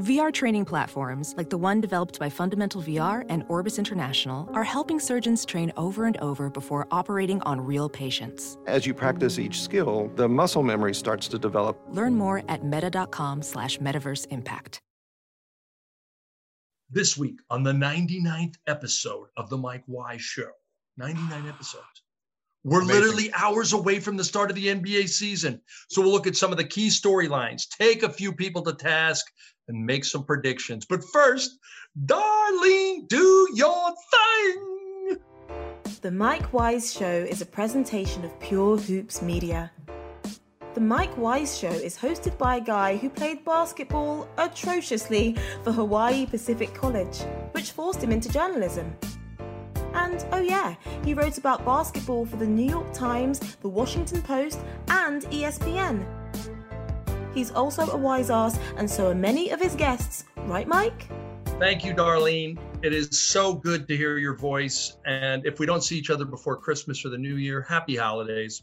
VR training platforms, like the one developed by Fundamental VR and Orbis International, are helping surgeons train over and over before operating on real patients. As you practice each skill, the muscle memory starts to develop. Learn more at meta.com/metaverseimpact. This week on the 99th episode of The Mike Wise Show, 99 episodes. We're amazing. Literally hours away from the start of the NBA season. So we'll look at some of the key storylines, take a few people to task, and make some predictions. But first, darling, do your thing. The Mike Wise Show is a presentation of Pure Hoops Media. The Mike Wise Show is hosted by a guy who played basketball atrociously for Hawaii Pacific College, which forced him into journalism. And, oh yeah, he wrote about basketball for the New York Times, the Washington Post, and ESPN. He's also a wise ass, and so are many of his guests. Right, Mike? Thank you, Darlene. It is so good to hear your voice. And if we don't see each other before Christmas or the New Year, happy holidays.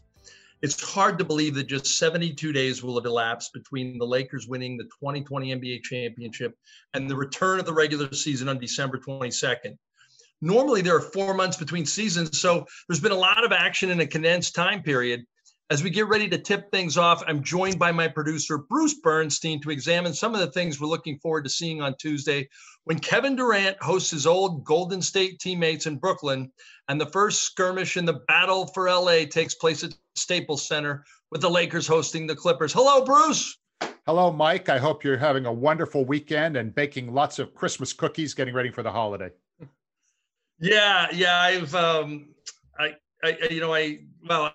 It's hard to believe that just 72 days will have elapsed between the Lakers winning the 2020 NBA championship and the return of the regular season on December 22nd. Normally, there are 4 months between seasons, so there's been a lot of action in a condensed time period. As we get ready to tip things off, I'm joined by my producer, Bruce Bernstein, to examine some of the things we're looking forward to seeing on Tuesday when Kevin Durant hosts his old Golden State teammates in Brooklyn, and the first skirmish in the battle for LA takes place at Staples Center with the Lakers hosting the Clippers. Hello, Bruce. Hello, Mike. I hope you're having a wonderful weekend and baking lots of Christmas cookies, getting ready for the holiday. Yeah.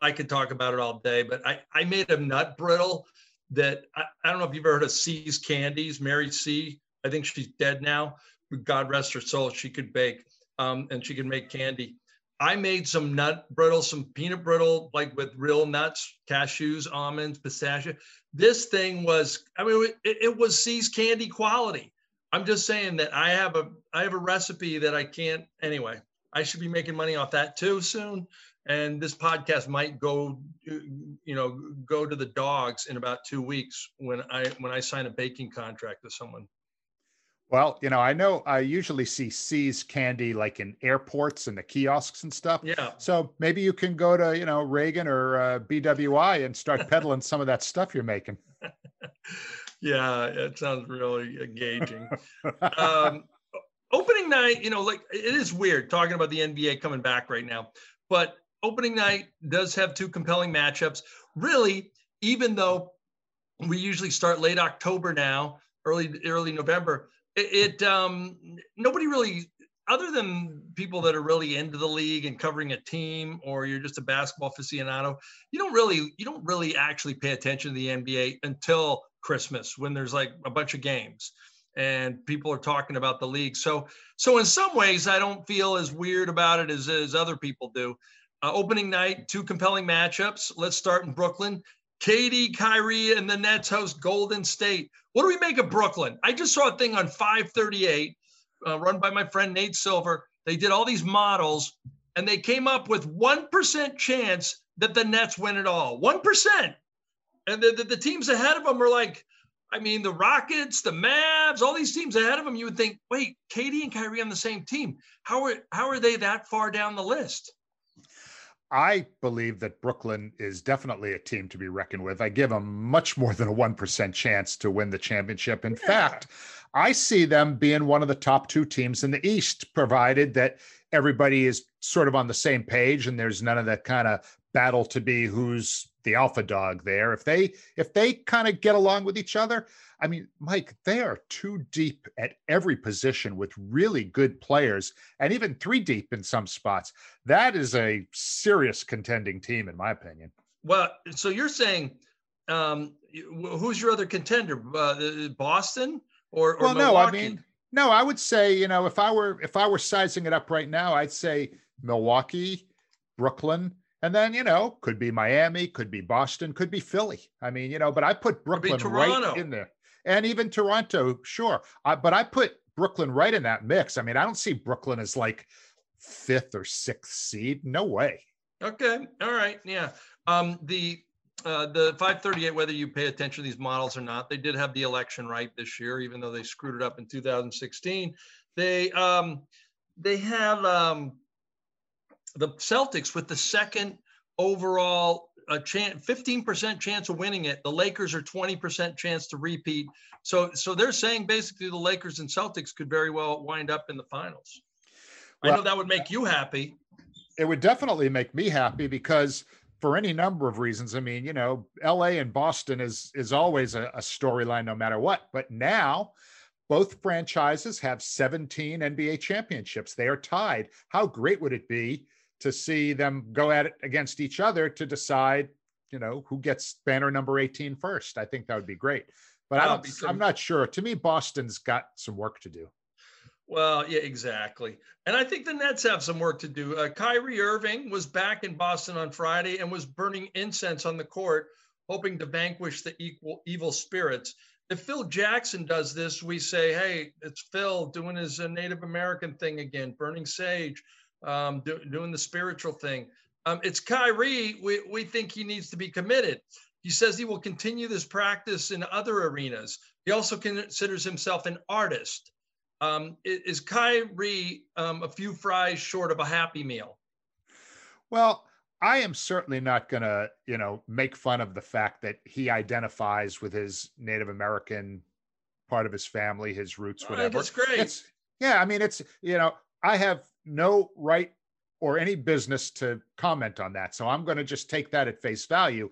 I could talk about it all day, but I made a nut brittle that I don't know if you've ever heard of See's Candies, Mary C. I think she's dead now. God rest her soul. She could bake, and she could make candy. I made some nut brittle, some peanut brittle, like with real nuts, cashews, almonds, pistachio. This thing was, it was See's Candy quality. I'm just saying that I have a recipe that I can't, anyway, I should be making money off that too soon. And this podcast might go to the dogs in about 2 weeks when I sign a baking contract with someone. Well, I know I usually see See's Candy like in airports and the kiosks and stuff. Yeah. So maybe you can go to, Reagan or BWI and start peddling some of that stuff you're making. Yeah, it sounds really engaging. Opening night, it is weird talking about the NBA coming back right now, but opening night does have two compelling matchups. Really, even though we usually start late October now, early November, nobody really, other than people that are really into the league and covering a team, or you're just a basketball aficionado, you don't really actually pay attention to the NBA until Christmas, when there's like a bunch of games and people are talking about the league. So in some ways, I don't feel as weird about it as other people do. Opening night, two compelling matchups. Let's start in Brooklyn. KD, Kyrie, and the Nets host Golden State. What do we make of Brooklyn? I just saw a thing on 538 run by my friend Nate Silver. They did all these models, and they came up with 1% chance that the Nets win it all. 1%. And the teams ahead of them are like, the Rockets, the Mavs, all these teams ahead of them. You would think, wait, KD and Kyrie on the same team. How are they that far down the list? I believe that Brooklyn is definitely a team to be reckoned with. I give them much more than a 1% chance to win the championship. In fact, I see them being one of the top two teams in the East, provided that everybody is sort of on the same page and there's none of that kind of battle to be who's the alpha dog there. If they kind of get along with each other, Mike, they are too deep at every position with really good players, and even three deep in some spots. That is a serious contending team, in my opinion. Well, so you're saying, who's your other contender? Boston or well, Milwaukee? No, I would say, if I were sizing it up right now, I'd say Milwaukee, Brooklyn. And then, could be Miami, could be Boston, could be Philly. But I put Brooklyn right in there. And even Toronto, sure. But I put Brooklyn right in that mix. I don't see Brooklyn as like fifth or sixth seed. No way. Okay. All right. Yeah. The The 538, whether you pay attention to these models or not, they did have the election right this year, even though they screwed it up in 2016. They have the Celtics with the second overall chance, 15% chance of winning it. The Lakers are 20% chance to repeat. So they're saying basically the Lakers and Celtics could very well wind up in the finals. Well, I know that would make you happy. It would definitely make me happy because for any number of reasons. I mean, you know, LA and Boston is always a storyline no matter what. But now both franchises have 17 NBA championships. They are tied. How great would it be to see them go at it against each other to decide, you know, who gets banner number 18 first? I think that would be great. But I'm not sure. To me, Boston's got some work to do. Well, yeah, exactly. And I think the Nets have some work to do. Kyrie Irving was back in Boston on Friday and was burning incense on the court, hoping to vanquish the evil spirits. If Phil Jackson does this, we say, hey, it's Phil doing his Native American thing again, burning sage, doing the spiritual thing. It's Kyrie. We think he needs to be committed. He says he will continue this practice in other arenas. He also considers himself an artist. Is Kyrie a few fries short of a Happy Meal? Well, I am certainly not going to, you know, make fun of the fact that he identifies with his Native American part of his family, his roots, whatever. That's great. Yeah, I mean, it's, you know, I have no right or any business to comment on that. So I'm going to just take that at face value.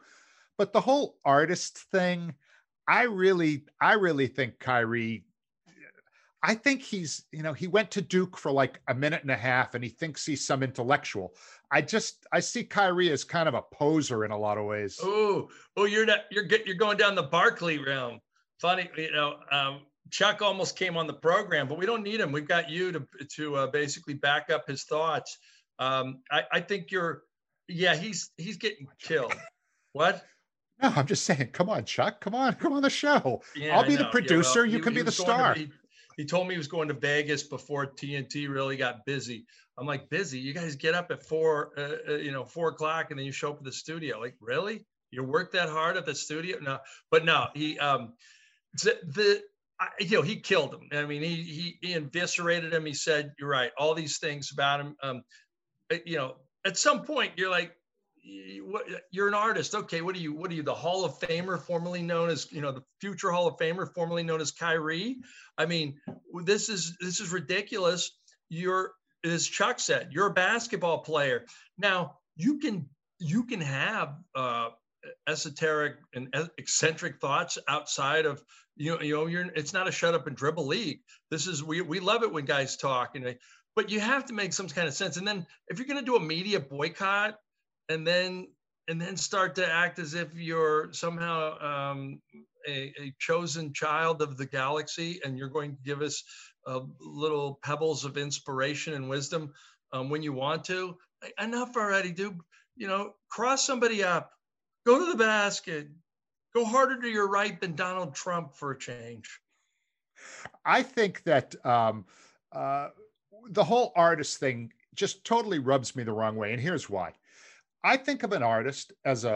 But the whole artist thing, I really think Kyrie, I think he's, you know, he went to Duke for like a minute and a half and he thinks he's some intellectual. I see Kyrie as kind of a poser in a lot of ways. Oh, you're going down the Barkley realm. Funny, you know, Chuck almost came on the program, but we don't need him. We've got you to basically back up his thoughts. I think he's getting killed. What? No, I'm just saying, come on, Chuck, come on the show. Yeah, I'll be the producer. Yeah, well, you can be the star. He told me he was going to Vegas before TNT really got busy. I'm like, busy? You guys get up at 4 o'clock and then you show up at the studio. Like, really? You work that hard at the studio? No, but no, he, you know, he killed him. I mean, he eviscerated him. He said, you're right. All these things about him. You know, at some point you're like, you're an artist. Okay. What are you? The Hall of Famer formerly known as, you know, the future Hall of Famer formerly known as Kyrie. I mean, this is ridiculous. You're, as Chuck said, you're a basketball player. Now you can have esoteric and eccentric thoughts outside of, you know, it's not a shut up and dribble league. This is, we love it when guys talk, and but you have to make some kind of sense. And then if you're going to do a media boycott, and then start to act as if you're somehow a chosen child of the galaxy, and you're going to give us little pebbles of inspiration and wisdom when you want to. Enough already, dude. You know, cross somebody up, go to the basket, go harder to your right than Donald Trump for a change. I think that the whole artist thing just totally rubs me the wrong way, and here's why. I think of an artist as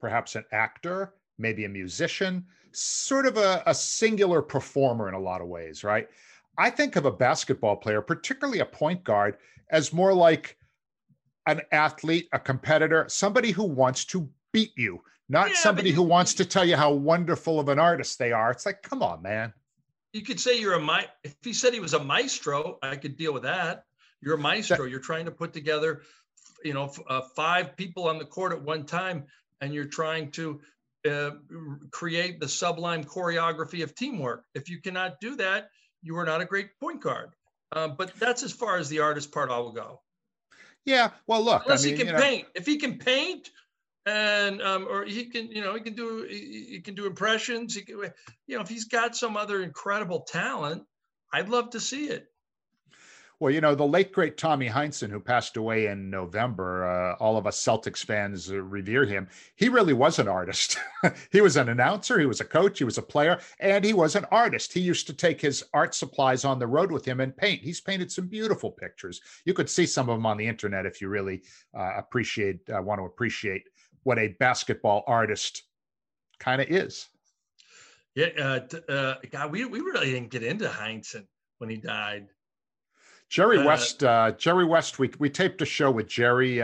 perhaps an actor, maybe a musician, sort of a singular performer in a lot of ways, right? I think of a basketball player, particularly a point guard, as more like an athlete, a competitor, somebody who wants to beat you, not somebody who wants to tell you how wonderful of an artist they are. It's like, come on, man. You could say if he said he was a maestro, I could deal with that. You're a maestro. You're trying to put together, you know, five people on the court at one time, and you're trying to create the sublime choreography of teamwork. If you cannot do that, you are not a great point guard. But that's as far as the artist part I will go. Yeah, well, look. Unless he can paint. If he can paint, and or he can, you know, he can do impressions. He can, you know, if he's got some other incredible talent, I'd love to see it. Well, you know, the late, great Tommy Heinsohn, who passed away in November, all of us Celtics fans revere him. He really was an artist. He was an announcer. He was a coach. He was a player. And he was an artist. He used to take his art supplies on the road with him and paint. He's painted some beautiful pictures. You could see some of them on the internet if you really want to appreciate what a basketball artist kind of is. Yeah, God, we really didn't get into Heinsohn when he died. Jerry West, we taped a show with Jerry,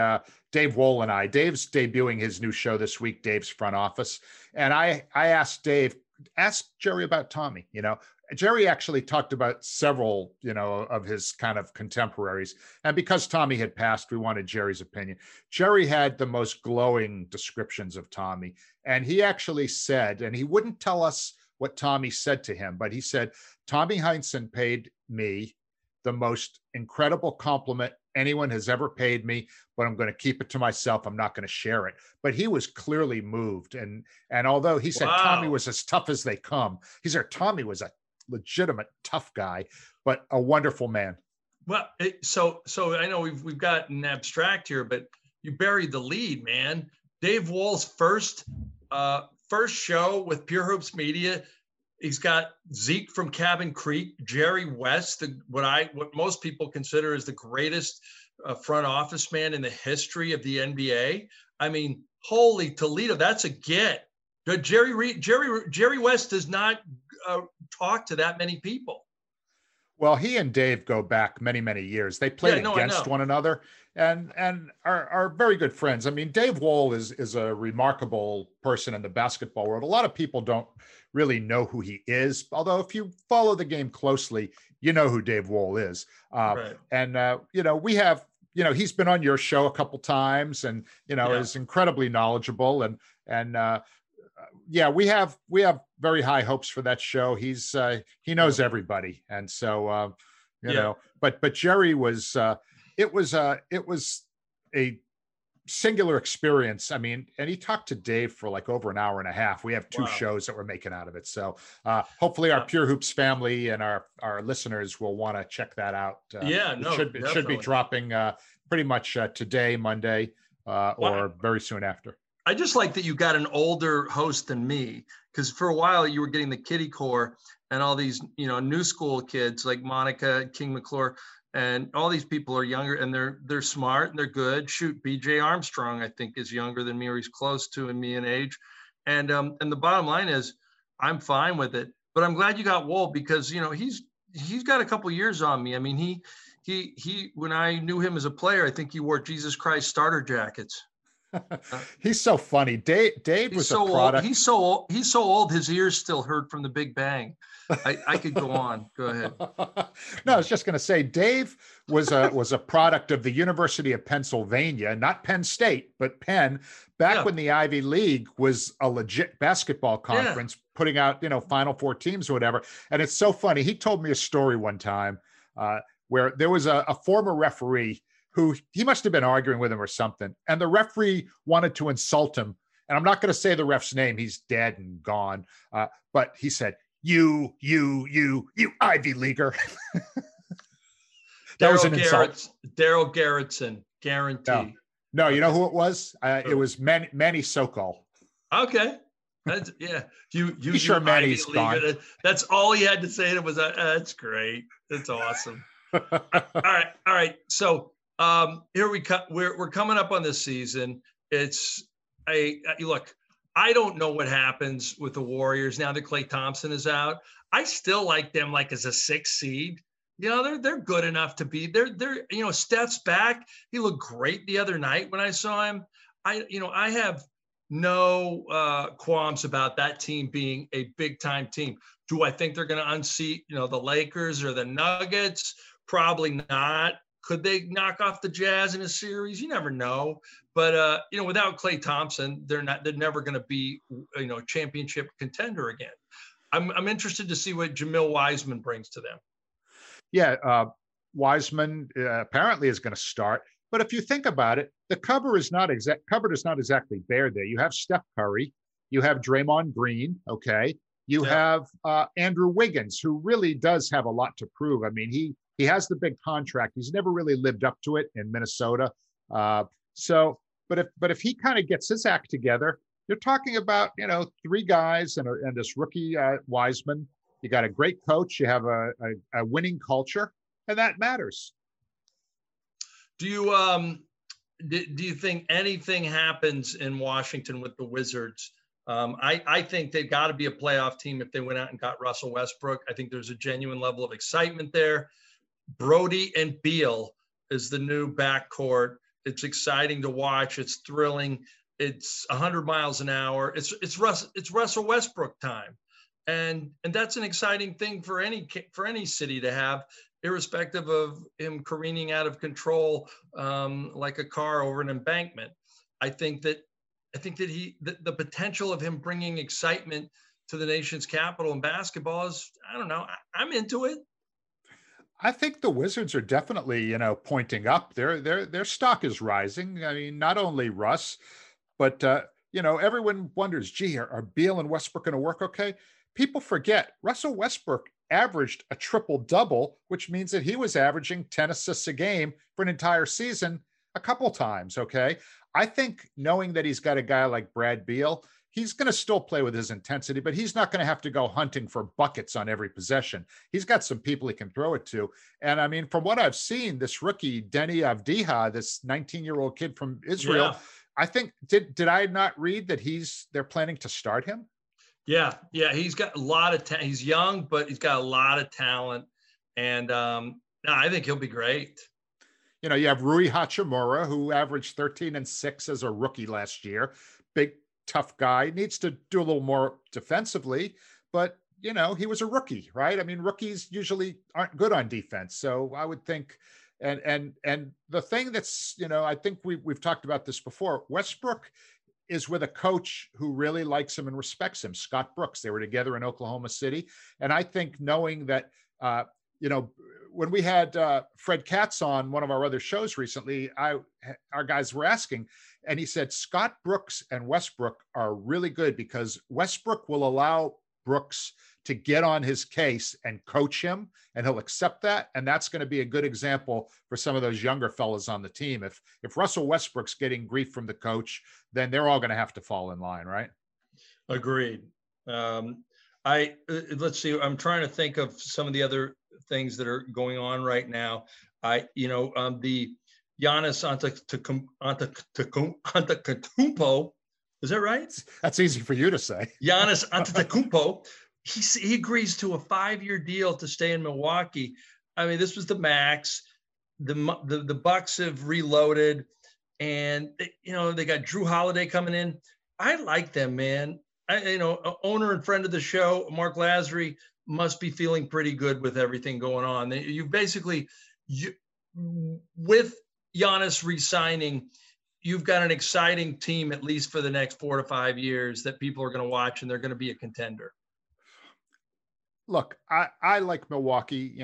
Dave Wohl and I. Dave's debuting his new show this week, Dave's Front Office. And I asked Dave, ask Jerry about Tommy, you know. Jerry actually talked about several, you know, of his kind of contemporaries. And because Tommy had passed, we wanted Jerry's opinion. Jerry had the most glowing descriptions of Tommy. And he actually said, and he wouldn't tell us what Tommy said to him, but he said, Tommy Heinsohn paid me the most incredible compliment anyone has ever paid me, but I'm going to keep it to myself. I'm not going to share it. But he was clearly moved. And although he said Tommy was as tough as they come, he said Tommy was a legitimate tough guy, but a wonderful man. Well, so I know we've gotten abstract here, but you buried the lead, man. Dave Wohl's first show with Pure Hoops Media. He's got Zeke from Cabin Creek, Jerry West, what most people consider is the greatest front office man in the history of the NBA. I mean, holy Toledo, that's a get. Jerry West does not talk to that many people. Well, he and Dave go back many, many years. They played against one another and are very good friends. I mean, Dave Wohl is a remarkable person in the basketball world. A lot of people don't really know who he is, although if you follow the game closely, you know who Dave Wohl is. Right. And, you know, we have, you know, he's been on your show a couple times and, you know, is incredibly knowledgeable and we have very high hopes for that show. He's he knows everybody, and so know. But Jerry was it was a singular experience. I mean, and he talked to Dave for like over an hour and a half. We have two shows that we're making out of it. So hopefully our Pure Hoops family and our listeners will want to check that out. It should be dropping pretty much today, Monday, or very soon after. I just like that you got an older host than me, because for a while you were getting the kiddie core and all these, you know, new school kids like Monica King McClure, and all these people are younger and they're smart and they're good. Shoot, BJ Armstrong, I think, is younger than me, or he's close to me in age. And the bottom line is I'm fine with it, but I'm glad you got Wohl, because, you know, he's got a couple years on me. I mean, he when I knew him as a player, I think he wore Jesus Christ starter jackets. He's so funny. Dave was so a product. Old. He's so old. His ears still hurt from the Big Bang. I could go on. Go ahead. No, I was just going to say Dave was a product of the University of Pennsylvania, not Penn State, but Penn. Back when the Ivy League was a legit basketball conference, putting out, you know, Final Four teams or whatever. And it's so funny. He told me a story one time where there was a former referee who he must have been arguing with him or something. And the referee wanted to insult him. And I'm not going to say the ref's name. He's dead and gone. But he said, you Ivy Leaguer. That was an insult. Daryl Garrettson, guarantee. No, you know who it was? It was Manny Sokol. Okay. That's, yeah. You sure Manny's gone. That's all he had to say to him was, that's great. That's awesome. All right. So, here we come. We're coming up on this season. Look, I don't know what happens with the Warriors now that Klay Thompson is out. I still like them, like as a 6 seed. You know, they're good enough to be. They're you know, Steph's back. He looked great the other night when I saw him. I have no qualms about that team being a big time team. Do I think they're going to unseat, you know, the Lakers or the Nuggets? Probably not. Could they knock off the Jazz in a series? You never know. But, you know, without Klay Thompson, they're never going to be, you know, a championship contender again. I'm interested to see what Jamil Wiseman brings to them. Yeah. Wiseman apparently is going to start. But if you think about it, the cover is not exactly bare there. You have Steph Curry. You have Draymond Green. Okay. You have Andrew Wiggins, who really does have a lot to prove. I mean, he has the big contract. He's never really lived up to it in Minnesota. But if he kind of gets his act together, you're talking about, you know, 3 guys and this rookie Wiseman. You got a great coach. You have a winning culture, and that matters. Do you do you think anything happens in Washington with the Wizards? I think they've got to be a playoff team if they went out and got Russell Westbrook. I think there's a genuine level of excitement there. Brody and Beal is the new backcourt. It's exciting to watch. It's thrilling. It's 100 miles an hour. It's Russell Westbrook time. And that's an exciting thing for any city to have, irrespective of him careening out of control like a car over an embankment. I think that the potential of him bringing excitement to the nation's capital in basketball is, I don't know, I'm into it. I think the Wizards are definitely, pointing up. Their stock is rising. I mean, not only Russ, but everyone wonders, gee, are Beal and Westbrook going to work okay? People forget Russell Westbrook averaged a triple-double, which means that he was averaging 10 assists a game for an entire season a couple times, okay? I think knowing that he's got a guy like Brad Beal, he's going to still play with his intensity, but he's not going to have to go hunting for buckets on every possession. He's got some people he can throw it to. And I mean, from what I've seen, this rookie, Denny Avdija, this 19-year-old kid from Israel, yeah. I think, did I not read that they're planning to start him? Yeah. He's got a lot of talent. He's young, but he's got a lot of talent. And I think he'll be great. You have Rui Hachimura, who averaged 13 and 6 as a rookie last year. Big, tough guy, needs to do a little more defensively, but he was a rookie, right? I mean, rookies usually aren't good on defense. So I would think, and the thing that's, I think we've talked about this before, Westbrook is with a coach who really likes him and respects him, Scott Brooks. They were together in Oklahoma City. And I think knowing that, when we had Fred Katz on one of our other shows recently, our guys were asking, and he said, Scott Brooks and Westbrook are really good because Westbrook will allow Brooks to get on his case and coach him, and he'll accept that. And that's going to be a good example for some of those younger fellas on the team. If Russell Westbrook's getting grief from the coach, then they're all going to have to fall in line, right? Agreed. Let's see. I'm trying to think of some of the other things that are going on right now. The Giannis Antetokounmpo, is that right? That's easy for you to say. Giannis Antetokounmpo, he agrees to a 5-year deal to stay in Milwaukee. I mean, this was the max. The Bucks have reloaded, and they got Jrue Holiday coming in. I like them, man. Owner and friend of the show, Mark Lasry, must be feeling pretty good with everything going on. With Giannis re-signing, you've got an exciting team, at least for the next 4 to 5 years, that people are going to watch, and they're going to be a contender. Look, I like Milwaukee.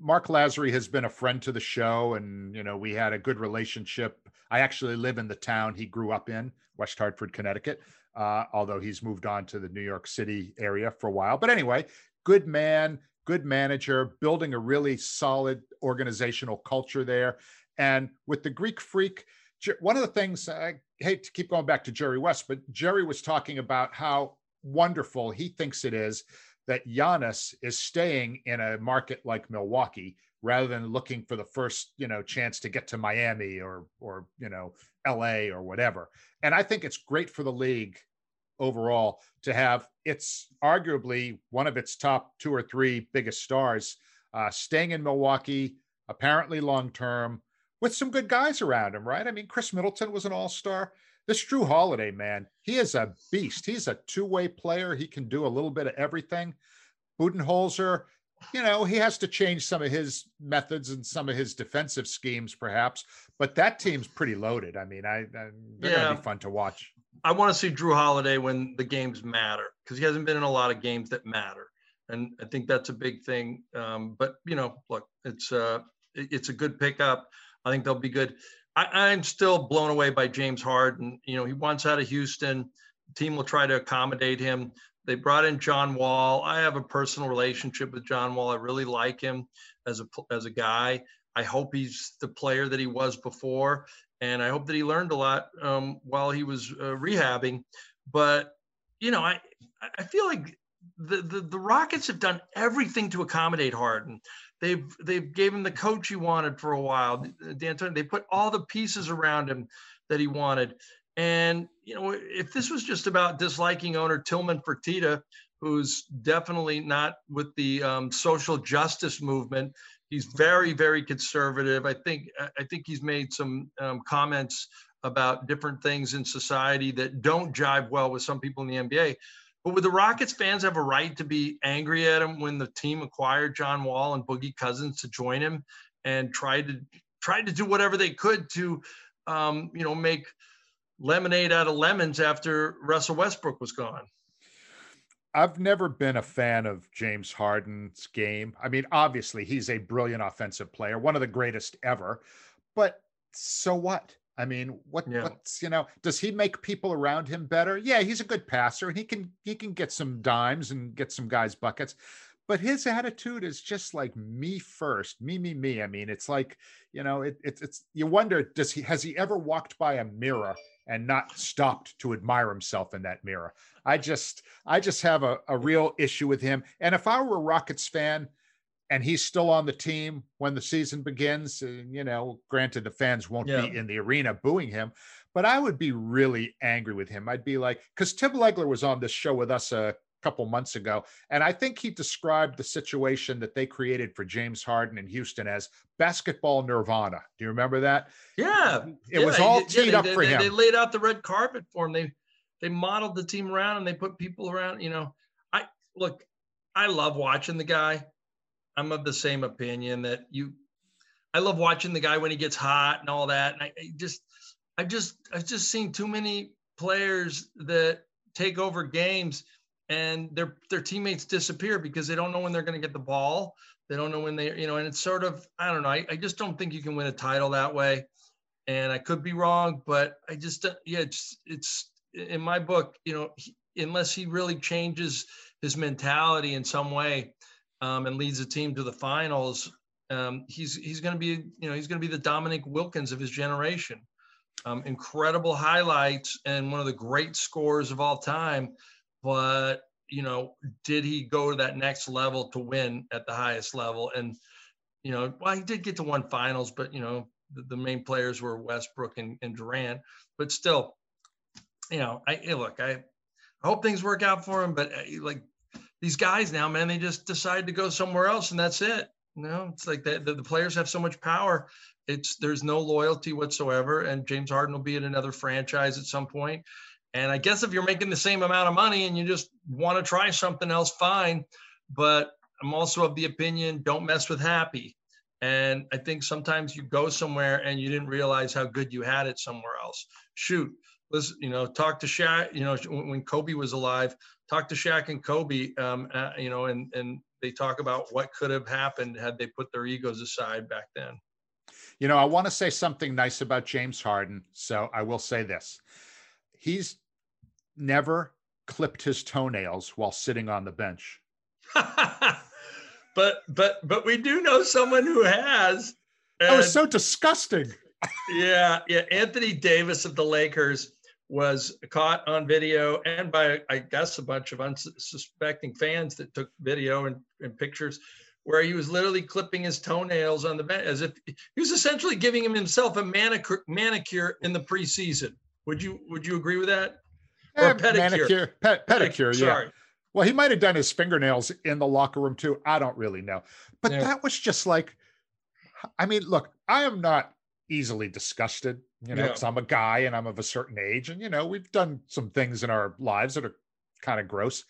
Mark Lasry has been a friend to the show, and, we had a good relationship. I actually live in the town he grew up in, West Hartford, Connecticut, although he's moved on to the New York City area for a while. But anyway, good man, good manager, building a really solid organizational culture there. And with the Greek Freak, one of the things, I hate to keep going back to Jerry West, but Jerry was talking about how wonderful he thinks it is that Giannis is staying in a market like Milwaukee rather than looking for the first, chance to get to Miami or LA or whatever. And I think it's great for the league overall to have it's arguably one of its top 2 or 3 biggest stars staying in Milwaukee, apparently long-term, with some good guys around him, right? I mean, Chris Middleton was an all-star. This Jrue Holiday, man, he is a beast. He's a two-way player. He can do a little bit of everything. Budenholzer, he has to change some of his methods and some of his defensive schemes, perhaps. But that team's pretty loaded. I mean, they're going to be fun to watch. I want to see Jrue Holiday when the games matter, because he hasn't been in a lot of games that matter. And I think that's a big thing. But, look, it's a good pickup. I think they'll be good. I'm still blown away by James Harden. He wants out of Houston. The team will try to accommodate him. They brought in John Wall. I have a personal relationship with John Wall. I really like him as a guy. I hope he's the player that he was before, and I hope that he learned a lot while he was rehabbing. But I feel like the Rockets have done everything to accommodate Harden. They've gave him the coach he wanted for a while, D'Antoni. They put all the pieces around him that he wanted. And, you know, if this was just about disliking owner Tillman Fertitta, who's definitely not with the social justice movement, he's very, very conservative. I think he's made some comments about different things in society that don't jive well with some people in the NBA. But would the Rockets fans have a right to be angry at him when the team acquired John Wall and Boogie Cousins to join him and tried to do whatever they could to, you know, make lemonade out of lemons after Russell Westbrook was gone? I've never been a fan of James Harden's game. I mean, obviously, he's a brilliant offensive player, one of the greatest ever. But so what? I mean, what's, you know, does he make people around him better? Yeah, he's a good passer and he can get some dimes and get some guys buckets, but his attitude is just like me first, me. I mean, it's like, you know, it's you wonder, has he ever walked by a mirror and not stopped to admire himself in that mirror? I just have a real issue with him. And if I were a Rockets fan, and he's still on the team when the season begins, and, you know, granted the fans won't be in the arena booing him, but I would be really angry with him. I'd be like, because Tim Legler was on this show with us a couple months ago, and I think he described the situation that they created for James Harden in Houston as basketball nirvana. Do you remember that? Yeah. It was all teed up for him. They laid out the red carpet for him. They modeled the team around and they put people around, you know. I love watching the guy. I'm of the same opinion that I love watching the guy when he gets hot and all that. And I've just seen too many players that take over games and their teammates disappear because they don't know when they're going to get the ball. They don't know when they, you know, and it's sort of, I don't know. I just don't think you can win a title that way. And I could be wrong, but I just, it's in my book, you know, unless he really changes his mentality in some way, and leads the team to the finals, he's going to be, you know, he's going to be the Dominic Wilkins of his generation. Incredible highlights and one of the great scorers of all time. But, you know, did he go to that next level to win at the highest level? And, you know, well, he did get to one finals, but, you know, the main players were Westbrook and Durant. But still, you know, I hope things work out for him, but like, these guys now, man, they just decide to go somewhere else and that's it. You know, it's like the players have so much power. There's no loyalty whatsoever. And James Harden will be at another franchise at some point. And I guess if you're making the same amount of money and you just want to try something else, fine. But I'm also of the opinion, don't mess with happy. And I think sometimes you go somewhere and you didn't realize how good you had it somewhere else. Shoot. Listen, you know, talk to Shaq, you know, when Kobe was alive, talk to Shaq and Kobe, you know, and they talk about what could have happened had they put their egos aside back then. You know, I want to say something nice about James Harden. So I will say this. He's never clipped his toenails while sitting on the bench. but we do know someone who has. That was so disgusting. Yeah. Anthony Davis of the Lakers was caught on video and by, I guess, a bunch of unsuspecting fans that took video and pictures where he was literally clipping his toenails on the bench as if he was essentially giving himself a manicure in the preseason. Would you agree with that? Or pedicure? Pedicure, yeah. Sorry. Well, he might have done his fingernails in the locker room too. I don't really know. But that was just like, I mean, look, I am not easily disgusted, you know, because I'm a guy and I'm of a certain age and, you know, we've done some things in our lives that are kind of gross.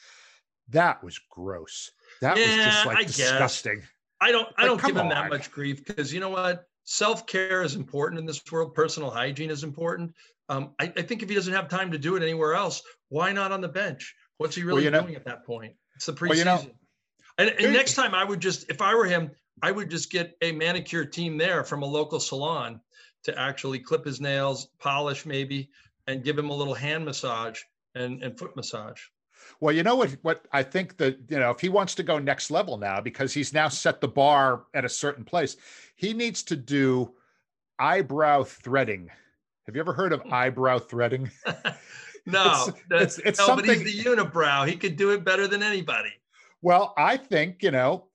That was gross. That was just like disgusting. I don't give him that much grief because, you know what, self-care is important in this world. Personal hygiene is important. I think if he doesn't have time to do it anywhere else, why not on the bench? What's he really doing at that point? It's the preseason. Well, you know, and next time I would just, if I were him, I would just get a manicure team there from a local salon to actually clip his nails, polish maybe, and give him a little hand massage and foot massage. Well, you know what I think that, you know, if he wants to go next level now, because he's now set the bar at a certain place, he needs to do eyebrow threading. Have you ever heard of eyebrow threading? No, but he's the unibrow. He could do it better than anybody. Well, I think, you know,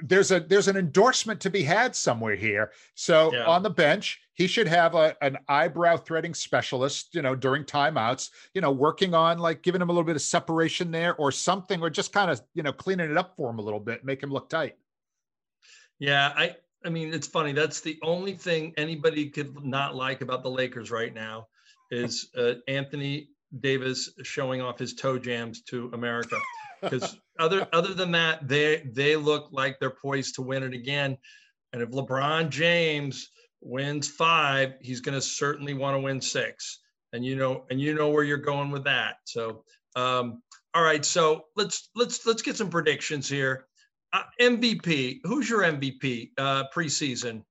there's an endorsement to be had somewhere here. So on the bench, he should have an eyebrow threading specialist, you know, during timeouts, you know, working on like giving him a little bit of separation there or something, or just kind of, you know, cleaning it up for him a little bit, make him look tight. Yeah. I mean, it's funny. That's the only thing anybody could not like about the Lakers right now is Anthony Davis showing off his toe jams to America. Because other than that, they look like they're poised to win it again. And if LeBron James wins 5, he's going to certainly want to win 6. And you know where you're going with that. So, all right. So let's get some predictions here. MVP. Who's your MVP preseason?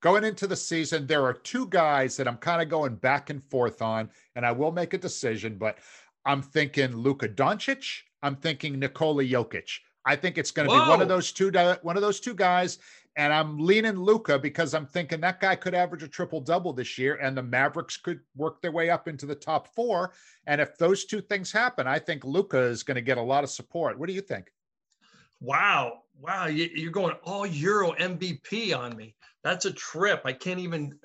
Going into the season, there are 2 guys that I'm kind of going back and forth on, and I will make a decision, but I'm thinking Luka Doncic. I'm thinking Nikola Jokic. I think it's going to be one of those two guys, and I'm leaning Luka because I'm thinking that guy could average a triple-double this year, and the Mavericks could work their way up into the top 4. And if those 2 things happen, I think Luka is going to get a lot of support. What do you think? Wow. You're going all Euro MVP on me. That's a trip. I can't even.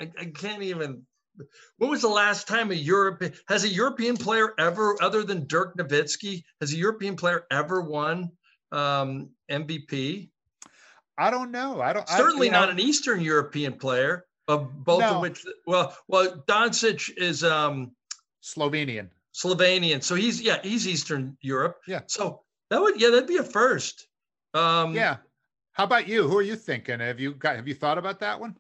What was the last time has a European player ever, other than Dirk Nowitzki, has a European player ever won MVP? I don't know. Certainly not an Eastern European player, of which Doncic is Slovenian. So he's Eastern Europe. Yeah. So that'd be a first. Yeah. How about you? Who are you thinking? Have you thought about that one?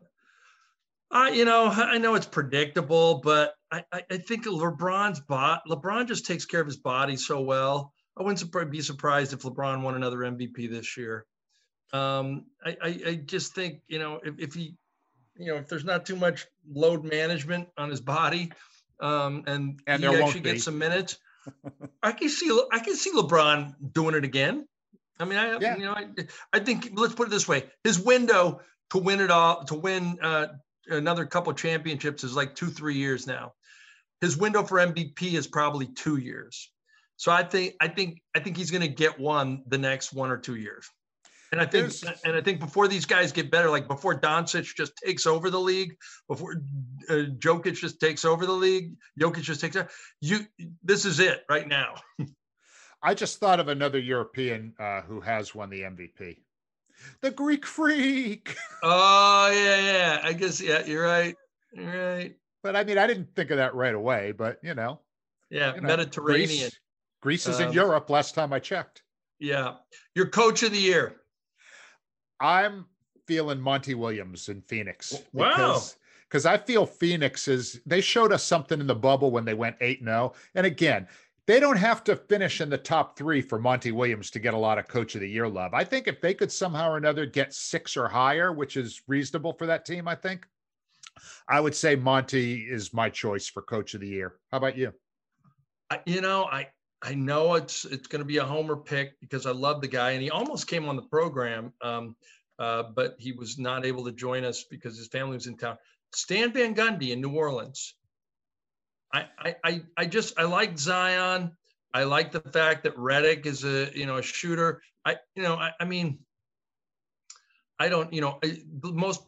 I know it's predictable, but I think LeBron just takes care of his body so well. I wouldn't be surprised if LeBron won another MVP this year. I just think, you know, if he, you know, if there's not too much load management on his body, and he actually gets some minutes, I can see LeBron doing it again. I mean, I think, let's put it this way: his window to win it all, to win another couple of championships, is like 2-3 years now. His window for MVP is probably 2 years. So I think he's going to get one the next 1 or 2 years. And I think before these guys get better, like before Doncic just takes over the league, before Jokic just takes over the league, Jokic just takes over. This is it right now. I just thought of another European who has won the MVP. The Greek Freak. Oh, yeah. I guess, yeah, you're right. But I mean, I didn't think of that right away, but you know. Yeah, you know, Mediterranean. Greece is in Europe last time I checked. Yeah. Your coach of the year. I'm feeling Monty Williams in Phoenix. Wow. Because I feel Phoenix they showed us something in the bubble when they went 8-0. And again, they don't have to finish in the top 3 for Monty Williams to get a lot of coach of the year love. I think if they could somehow or another get 6 or higher, which is reasonable for that team, I think, I would say Monty is my choice for coach of the year. How about you? You know, I know it's going to be a homer pick because I love the guy, and he almost came on the program, but he was not able to join us because his family was in town. Stan Van Gundy in New Orleans. I like Zion. I like the fact that Redick is a shooter.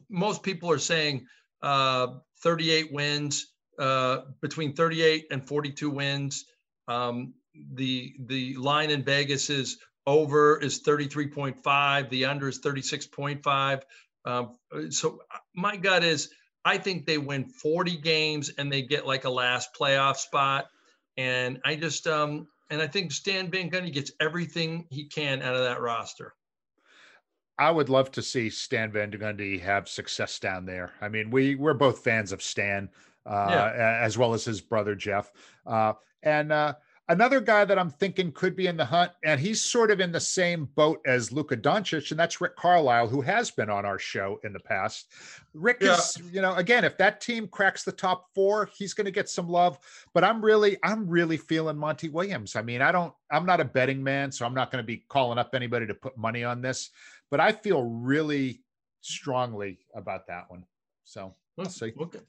Most people are saying 38 wins, between 38 and 42 wins. The line in Vegas is over is 33.5. The under is 36.5. So my gut is, I think they win 40 games and they get like a last playoff spot. And I just, and I think Stan Van Gundy gets everything he can out of that roster. I would love to see Stan Van Gundy have success down there. I mean, we're both fans of Stan, as well as his brother, Jeff. Another guy that I'm thinking could be in the hunt, and he's sort of in the same boat as Luka Doncic, and that's Rick Carlisle, who has been on our show in the past. Rick is, you know, again, if that team cracks the top 4, he's going to get some love, but I'm really feeling Monty Williams. I mean, I'm not a betting man, so I'm not going to be calling up anybody to put money on this, but I feel really strongly about that one. So we'll see. Okay.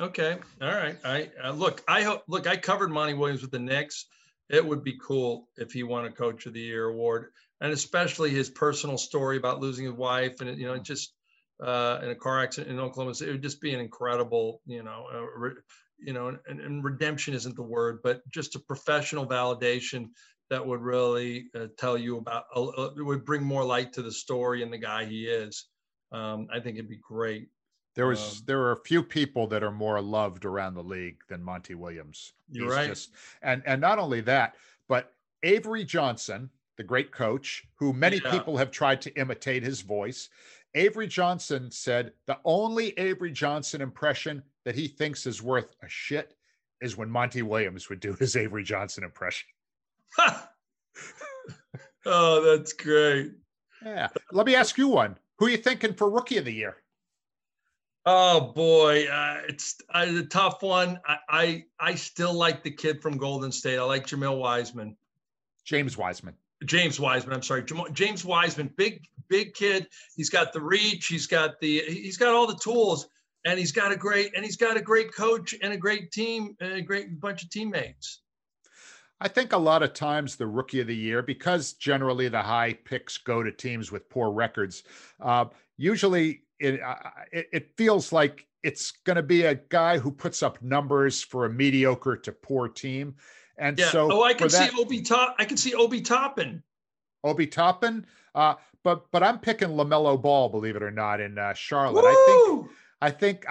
Okay. All right. I covered Monty Williams with the Knicks. It would be cool if he won a Coach of the Year award, and especially his personal story about losing his wife and, you know, just in a car accident in Oklahoma City. It would just be an incredible, and redemption isn't the word, but just a professional validation that would really tell you about, it would bring more light to the story and the guy he is. I think it'd be great. There are a few people that are more loved around the league than Monty Williams. You're right. And not only that, but Avery Johnson, the great coach, who many people have tried to imitate his voice. Avery Johnson said the only Avery Johnson impression that he thinks is worth a shit is when Monty Williams would do his Avery Johnson impression. Oh, that's great. Yeah. Let me ask you one. Who are you thinking for Rookie of the Year? Oh boy, it's a tough one. I still like the kid from Golden State. I like James Wiseman, big kid. He's got the reach. He's got all the tools, and he's got a great coach and a great team and a great bunch of teammates. I think a lot of times the Rookie of the Year, because generally the high picks go to teams with poor records, usually. It feels like it's going to be a guy who puts up numbers for a mediocre to poor team. And I can see Obi Toppin. But I'm picking LaMelo Ball, believe it or not, in Charlotte. Woo! I think,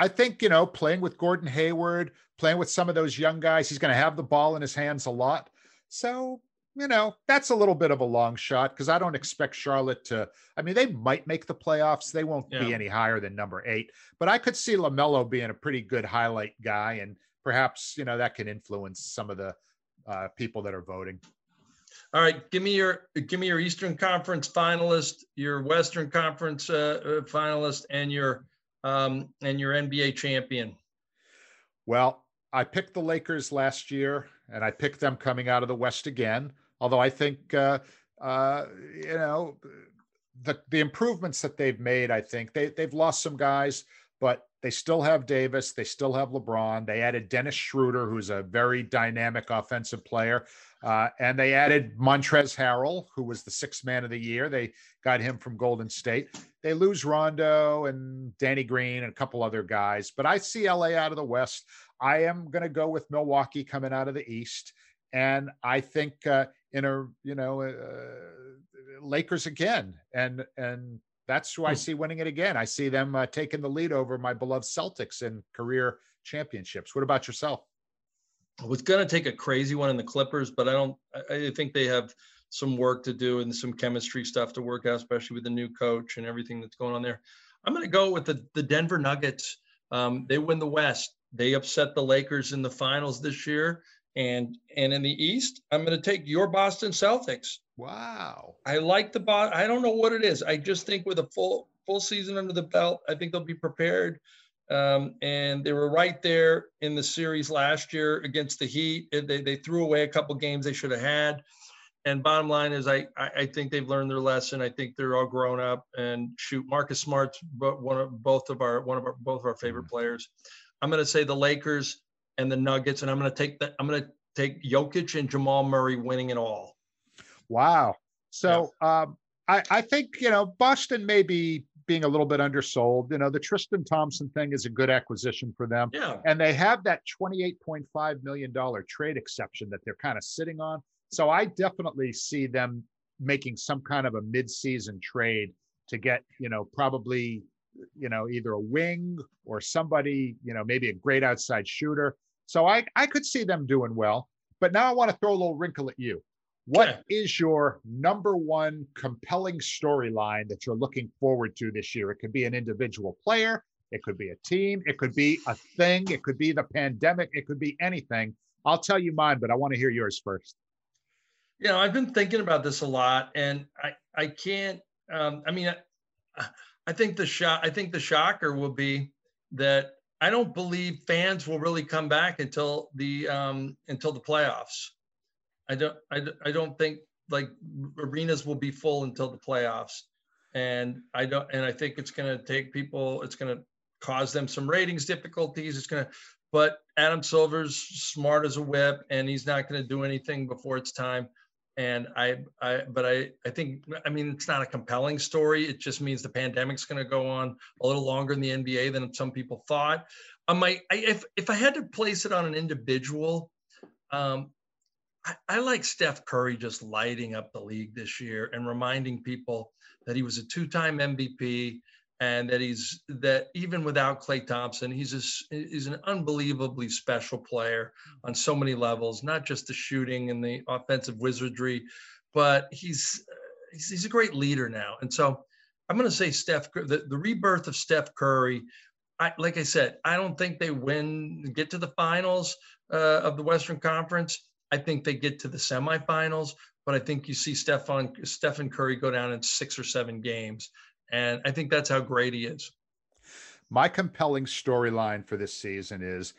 playing with Gordon Hayward, playing with some of those young guys, he's going to have the ball in his hands a lot. So, that's a little bit of a long shot because I don't expect Charlotte to. I mean, they might make the playoffs. They won't be any higher than number 8, but I could see LaMelo being a pretty good highlight guy. And perhaps, that can influence some of the people that are voting. All right. Give me your Eastern Conference finalist, your Western Conference finalist, and your NBA champion. Well, I picked the Lakers last year and I picked them coming out of the West again. Although I think, the improvements that they've made, I think they've lost some guys, but they still have Davis. They still have LeBron. They added Dennis Schroeder, who's a very dynamic offensive player. And they added Montrezl Harrell, who was the 6th man of the year. They got him from Golden State. They lose Rondo and Danny Green and a couple other guys. But I see LA out of the West. I am going to go with Milwaukee coming out of the East. And I think Lakers again. And that's who I see winning it again. I see them taking the lead over my beloved Celtics in career championships. What about yourself? I was going to take a crazy one in the Clippers, but I think they have some work to do and some chemistry stuff to work out, especially with the new coach and everything that's going on there. I'm going to go with the Denver Nuggets. They win the West. They upset the Lakers in the finals this year. And in the East, I'm going to take your Boston Celtics. Wow. I like I don't know what it is. I just think with a full season under the belt, I think they'll be prepared. And they were right there in the series last year against the Heat. They threw away a couple games they should have had. And bottom line is I think they've learned their lesson. I think they're all grown up and shoot. Marcus Smart's both of our favorite players. I'm going to say the Lakers and the Nuggets, and I'm going to take Jokic and Jamal Murray winning it all. Wow. So I think, Boston may be being a little bit undersold. The Tristan Thompson thing is a good acquisition for them. Yeah. And they have that $28.5 million trade exception that they're kind of sitting on. So I definitely see them making some kind of a mid-season trade to get, probably, either a wing or somebody, maybe a great outside shooter. So I could see them doing well. But now I want to throw a little wrinkle at you. What is your number one compelling storyline that you're looking forward to this year? It could be an individual player. It could be a team. It could be a thing. It could be the pandemic. It could be anything. I'll tell you mine, but I want to hear yours first. I've been thinking about this a lot, and I can't. I think the shocker will be that I don't believe fans will really come back until the playoffs. I don't think like arenas will be full until the playoffs, and I think it's going to take people. It's going to cause them some ratings difficulties. But Adam Silver's smart as a whip, and he's not going to do anything before it's time. And I think it's not a compelling story. It just means the pandemic's going to go on a little longer in the NBA than some people thought. If I had to place it on an individual, I like Steph Curry just lighting up the league this year and reminding people that he was a two-time MVP and that even without Klay Thompson, he's an unbelievably special player on so many levels, not just the shooting and the offensive wizardry, but he's a great leader now. And so I'm going to say the rebirth of Steph Curry. Like I said, I don't think they get to the finals of the Western Conference. I think they get to the semifinals, but I think you see Stephen Curry go down in 6 or 7 games. And I think that's how great he is. My compelling storyline for this season is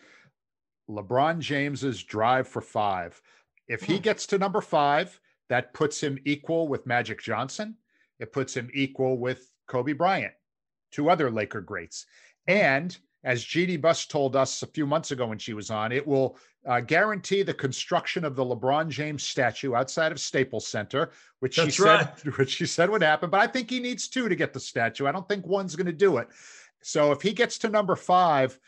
LeBron James's drive for 5. If he gets to number 5, that puts him equal with Magic Johnson. It puts him equal with Kobe Bryant, 2 other Laker greats. And as Jeannie Buss told us a few months ago when she was on, it will guarantee the construction of the LeBron James statue outside of Staples Center, which she said would happen. But I think he needs 2 to get the statue. I don't think one's going to do it. So if he gets to number 5,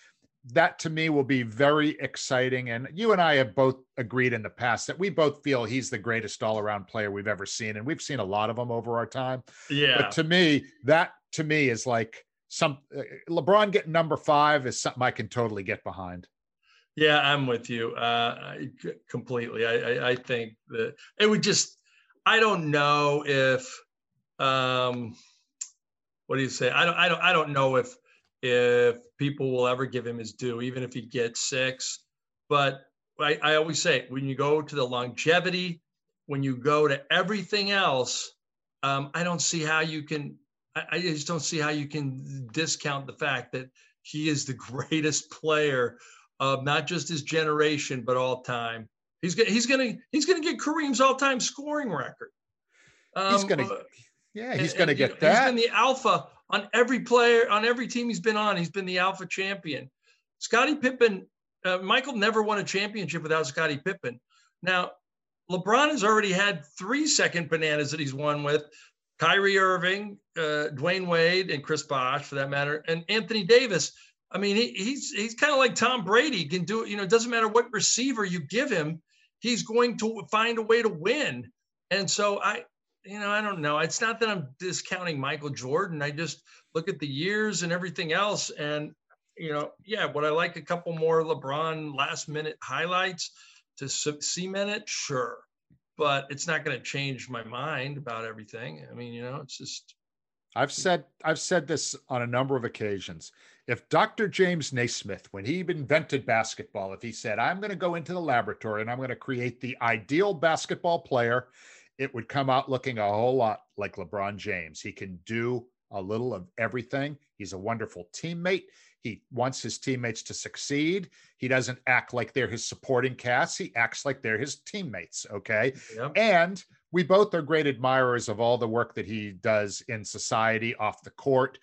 that to me will be very exciting. And you and I have both agreed in the past that we both feel he's the greatest all-around player we've ever seen. And we've seen a lot of them over our time. Yeah. But that to me is like, LeBron getting number 5 is something I can totally get behind. Yeah, I'm with you completely. I think that it would just, I don't know if, what do you say? I don't know if people will ever give him his due, even if he gets 6. But I always say, when you go to the longevity, when you go to everything else, I just don't see how you can discount the fact that he is the greatest player of not just his generation, but all time. He's going to get Kareem's all-time scoring record. He's going to get that. He's been the alpha on every player, on every team he's been on. He's been the alpha champion. Scottie Pippen, Michael never won a championship without Scottie Pippen. Now, LeBron has already had 3 second bananas that he's won with Kyrie Irving, Dwayne Wade, and Chris Bosh, for that matter, and Anthony Davis. I mean, he's kind of like Tom Brady. He can do it. It doesn't matter what receiver you give him, he's going to find a way to win. And so I don't know. It's not that I'm discounting Michael Jordan. I just look at the years and everything else. And would I like a couple more LeBron last-minute highlights to cement it? Sure. But it's not going to change my mind about everything. It's just. I've said this on a number of occasions. If Dr. James Naismith, when he invented basketball, if he said, I'm going to go into the laboratory and I'm going to create the ideal basketball player, it would come out looking a whole lot like LeBron James. He can do a little of everything. He's a wonderful teammate. He wants his teammates to succeed. He doesn't act like they're his supporting cast. He acts like they're his teammates, okay? Yep. And we both are great admirers of all the work that he does in society, off the court,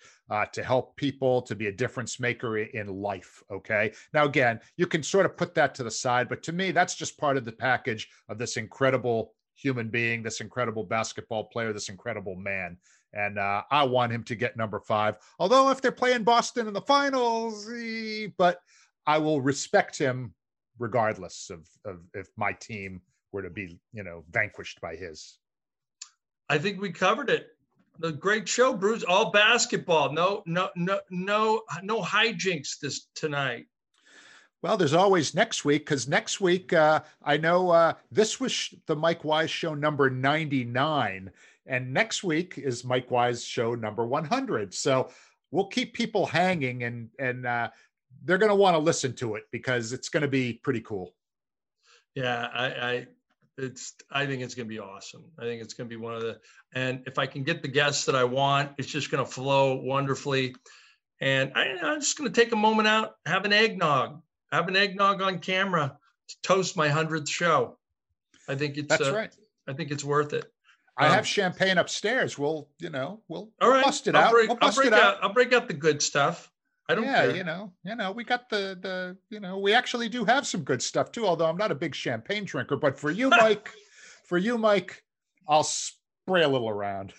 to help people, to be a difference maker in life, okay? Now, again, you can sort of put that to the side, but to me, that's just part of the package of this incredible human being, this incredible basketball player, this incredible man. And I want him to get number 5, although if they're playing Boston in the finals, but I will respect him regardless of if my team were to be, vanquished by his. I think we covered it. The great show, Bruce, all basketball. No hijinks tonight. Well, there's always next week, because next week, I know this was the Mike Wise show number 99. And next week is Mike Wise show number 100. So we'll keep people hanging and they're going to want to listen to it because it's going to be pretty cool. Yeah, I think it's going to be awesome. I think it's going to be and if I can get the guests that I want, it's just going to flow wonderfully. And I'm just going to take a moment out, have an eggnog on camera to toast my 100th show. I think that's right. I think it's worth it. I have champagne upstairs. We'll bust it out. I'll break out the good stuff. I don't care. You know, we got the, you know, we actually do have some good stuff too, although I'm not a big champagne drinker, but for you, Mike, I'll spray a little around.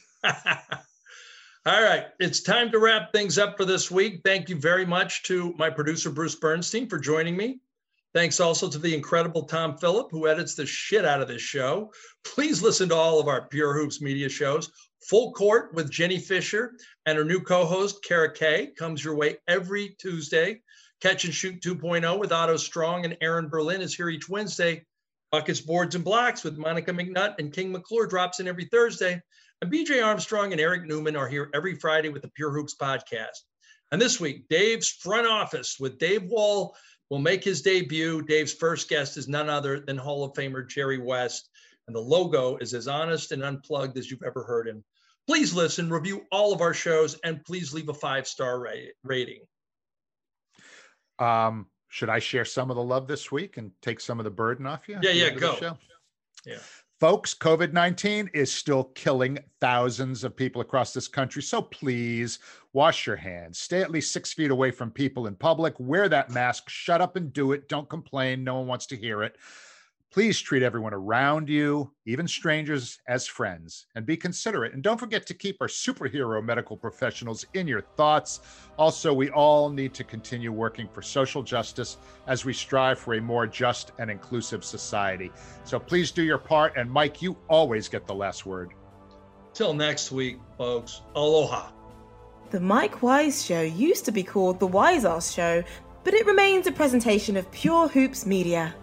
All right. It's time to wrap things up for this week. Thank you very much to my producer, Bruce Bernstein, for joining me. Thanks also to the incredible Tom Phillip, who edits the shit out of this show. Please listen to all of our Pure Hoops media shows. Full Court with Jenny Fisher and her new co-host, Kara Kay, comes your way every Tuesday. Catch and Shoot 2.0 with Otto Strong and Aaron Berlin is here each Wednesday. Buckets, Boards, and Blocks with Monica McNutt and King McClure drops in every Thursday. And BJ Armstrong and Eric Newman are here every Friday with the Pure Hoops podcast. And this week, Dave's Front Office with Dave Wall will make his debut. Dave's first guest is none other than Hall of Famer Jerry West. And the logo is as honest and unplugged as you've ever heard him. Please listen, review all of our shows, and please leave a 5-star rating. Should I share some of the love this week and take some of the burden off you? Yeah, go. Yeah. Folks, COVID-19 is still killing thousands of people across this country. So please wash your hands, stay at least 6 feet away from people in public, wear that mask, shut up and do it. Don't complain. No one wants to hear it. Please treat everyone around you, even strangers, as friends, and be considerate. And don't forget to keep our superhero medical professionals in your thoughts. Also, we all need to continue working for social justice as we strive for a more just and inclusive society. So please do your part. And Mike, you always get the last word. Till next week, folks. Aloha. The Mike Wise Show used to be called The Wise Ass Show, but it remains a presentation of Pure Hoops Media.